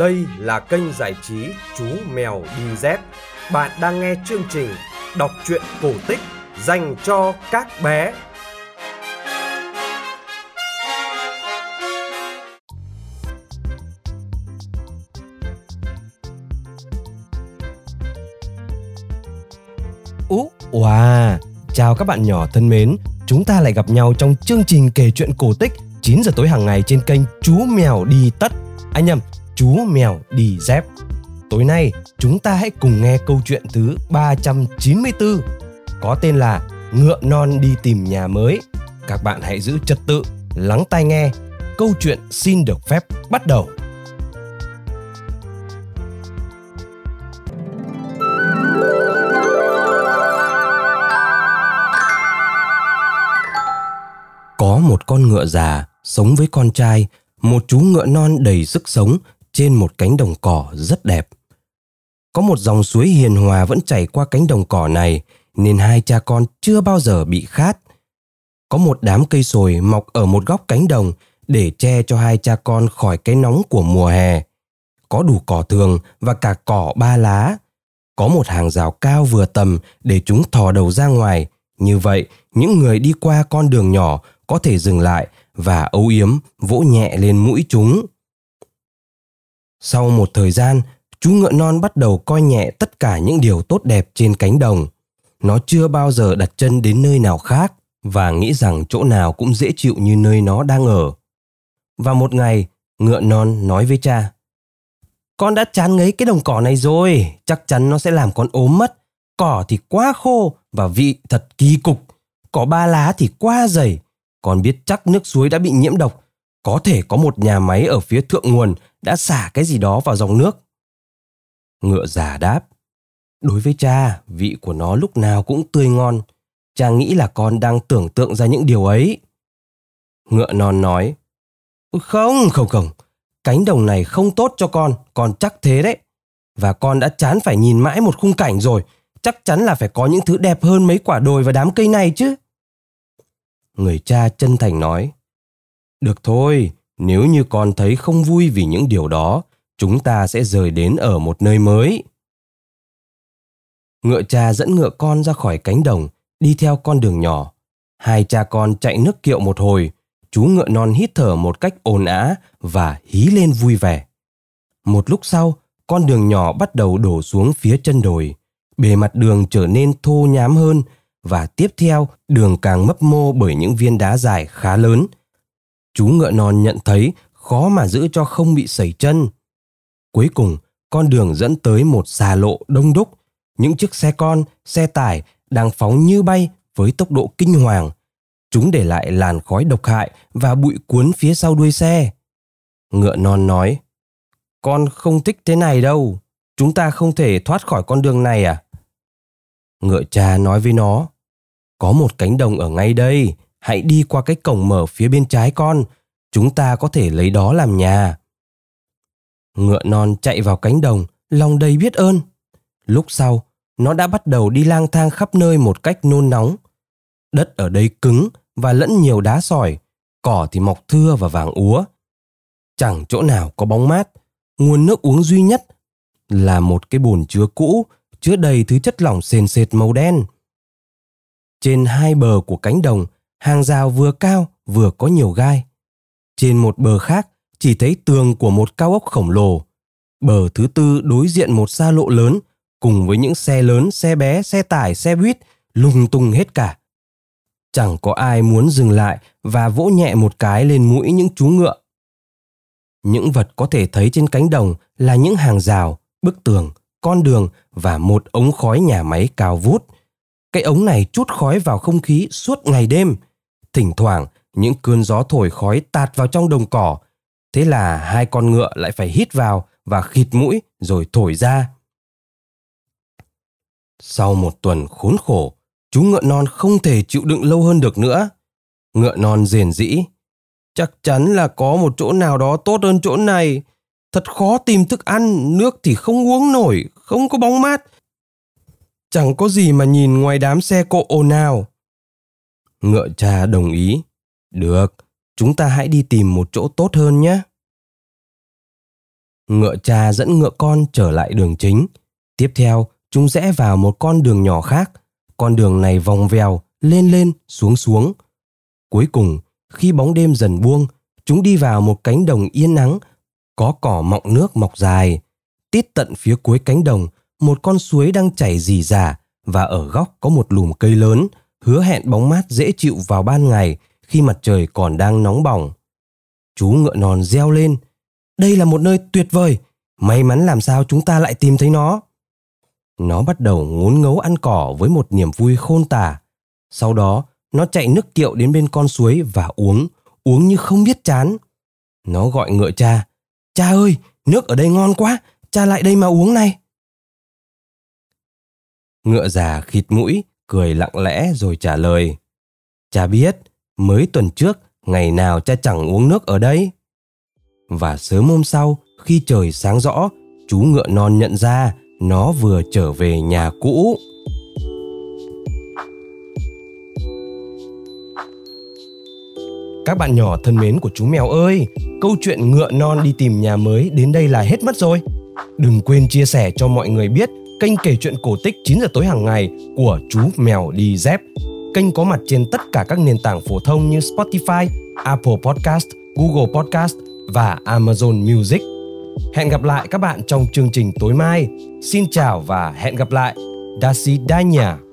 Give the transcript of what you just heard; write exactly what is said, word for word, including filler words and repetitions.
Đây là kênh giải trí Chú Mèo Đi Dép. Bạn đang nghe chương trình đọc truyện cổ tích dành cho các bé. Ú oà, chào các bạn nhỏ thân mến. Chúng ta lại gặp nhau trong chương trình kể chuyện cổ tích chín giờ tối hàng ngày trên kênh Chú Mèo Đi Tất. À nhầm, Chú Mèo Đi Dép. Tối nay chúng ta hãy cùng nghe câu chuyện thứ ba trăm chín mươi tư, có tên là Ngựa Non Đi Tìm Nhà Mới. Các bạn hãy giữ trật tự, lắng tai nghe. Câu chuyện xin được phép bắt đầu. Có một con ngựa già sống với con trai, một chú ngựa non đầy sức sống trên một cánh đồng cỏ rất đẹp. Có một dòng suối hiền hòa vẫn chảy qua cánh đồng cỏ này, nên hai cha con chưa bao giờ bị khát. Có một đám cây sồi mọc ở một góc cánh đồng để che cho hai cha con khỏi cái nóng của mùa hè. Có đủ cỏ thường và cả cỏ ba lá. Có một hàng rào cao vừa tầm để chúng thò đầu ra ngoài. Như vậy, những người đi qua con đường nhỏ có thể dừng lại và âu yếm vỗ nhẹ lên mũi chúng. Sau một thời gian, chú ngựa non bắt đầu coi nhẹ tất cả những điều tốt đẹp trên cánh đồng. Nó chưa bao giờ đặt chân đến nơi nào khác và nghĩ rằng chỗ nào cũng dễ chịu như nơi nó đang ở. Và một ngày, ngựa non nói với cha: "Con đã chán ngấy cái đồng cỏ này rồi, chắc chắn nó sẽ làm con ốm mất. Cỏ thì quá khô và vị thật kỳ cục, cỏ ba lá thì quá dày. Con biết chắc nước suối đã bị nhiễm độc, có thể có một nhà máy ở phía thượng nguồn đã xả cái gì đó vào dòng nước." Ngựa già đáp: "Đối với cha, vị của nó lúc nào cũng tươi ngon. Cha nghĩ là con đang tưởng tượng ra những điều ấy." Ngựa non nói: Không, không, không. Cánh đồng này không tốt cho con, con chắc thế đấy. Và con đã chán phải nhìn mãi một khung cảnh rồi. Chắc chắn là phải có những thứ đẹp hơn mấy quả đồi và đám cây này chứ." Người cha chân thành nói: "Được thôi, nếu như con thấy không vui vì những điều đó, chúng ta sẽ rời đến ở một nơi mới." Ngựa cha dẫn ngựa con ra khỏi cánh đồng, đi theo con đường nhỏ. Hai cha con chạy nước kiệu một hồi, chú ngựa non hít thở một cách ồn ào và hí lên vui vẻ. Một lúc sau, con đường nhỏ bắt đầu đổ xuống phía chân đồi. Bề mặt đường trở nên thô nhám hơn và tiếp theo đường càng mấp mô bởi những viên đá dài khá lớn. Chú ngựa non nhận thấy khó mà giữ cho không bị sẩy chân. Cuối cùng, con đường dẫn tới một xa lộ đông đúc. Những chiếc xe con, xe tải đang phóng như bay với tốc độ kinh hoàng. Chúng để lại làn khói độc hại và bụi cuốn phía sau đuôi xe. Ngựa non nói: "Con không thích thế này đâu. Chúng ta không thể thoát khỏi con đường này à?" Ngựa cha nói với nó: "Có một cánh đồng ở ngay đây. Hãy đi qua cái cổng mở phía bên trái con. Chúng ta có thể lấy đó làm nhà." Ngựa non chạy vào cánh đồng, lòng đầy biết ơn. Lúc sau, nó đã bắt đầu đi lang thang khắp nơi một cách nôn nóng. Đất ở đây cứng và lẫn nhiều đá sỏi, cỏ thì mọc thưa và vàng úa. Chẳng chỗ nào có bóng mát, nguồn nước uống duy nhất là một cái bồn chứa cũ, chứa đầy thứ chất lỏng sền sệt màu đen. Trên hai bờ của cánh đồng, hàng rào vừa cao vừa có nhiều gai. Trên một bờ khác chỉ thấy tường của một cao ốc khổng lồ. Bờ thứ tư đối diện một xa lộ lớn, cùng với những xe lớn, xe bé, xe tải, xe buýt, lung tung hết cả. Chẳng có ai muốn dừng lại và vỗ nhẹ một cái lên mũi những chú ngựa. Những vật có thể thấy trên cánh đồng là những hàng rào, bức tường, con đường và một ống khói nhà máy cao vút. Cái ống này trút khói vào không khí suốt ngày đêm. Thỉnh thoảng, những cơn gió thổi khói tạt vào trong đồng cỏ. Thế là hai con ngựa lại phải hít vào và khịt mũi rồi thổi ra. Sau một tuần khốn khổ, chú ngựa non không thể chịu đựng lâu hơn được nữa. Ngựa non rền rĩ: "Chắc chắn là có một chỗ nào đó tốt hơn chỗ này. Thật khó tìm thức ăn, nước thì không uống nổi, không có bóng mát. Chẳng có gì mà nhìn ngoài đám xe cộ ồn ào." Ngựa cha đồng ý: "Được, chúng ta hãy đi tìm một chỗ tốt hơn nhé." Ngựa cha dẫn ngựa con trở lại đường chính. Tiếp theo, chúng rẽ vào một con đường nhỏ khác. Con đường này vòng vèo, lên lên, xuống xuống. Cuối cùng, khi bóng đêm dần buông, chúng đi vào một cánh đồng yên nắng, có cỏ mọng nước mọc dài. Tít tận phía cuối cánh đồng, một con suối đang chảy rỉ rả và ở góc có một lùm cây lớn, hứa hẹn bóng mát dễ chịu vào ban ngày khi mặt trời còn đang nóng bỏng. Chú ngựa nòn reo lên. Đây là một nơi tuyệt vời, may mắn làm sao chúng ta lại tìm thấy nó. Nó bắt đầu ngốn ngấu ăn cỏ với một niềm vui khôn tả. Sau đó, nó chạy nước kiệu đến bên con suối và uống, uống như không biết chán. Nó gọi ngựa cha. Cha ơi, nước ở đây ngon quá, cha lại đây mà uống này. Ngựa già khịt mũi, cười lặng lẽ rồi trả lời. Cha biết, mới tuần trước, ngày nào cha chẳng uống nước ở đây. Và sớm hôm sau, khi trời sáng rõ, chú ngựa non nhận ra nó vừa trở về nhà cũ. Các bạn nhỏ thân mến của chú mèo ơi, câu chuyện ngựa non đi tìm nhà mới đến đây là hết mất rồi. Đừng quên chia sẻ cho mọi người biết kênh kể chuyện cổ tích chín giờ tối hàng ngày của chú mèo đi dép. Kênh có mặt trên tất cả các nền tảng phổ thông như Spotify, Apple Podcast, Google Podcast và Amazon Music. Hẹn gặp lại các bạn trong chương trình tối mai. Xin chào và hẹn gặp lại. Dasi Danya.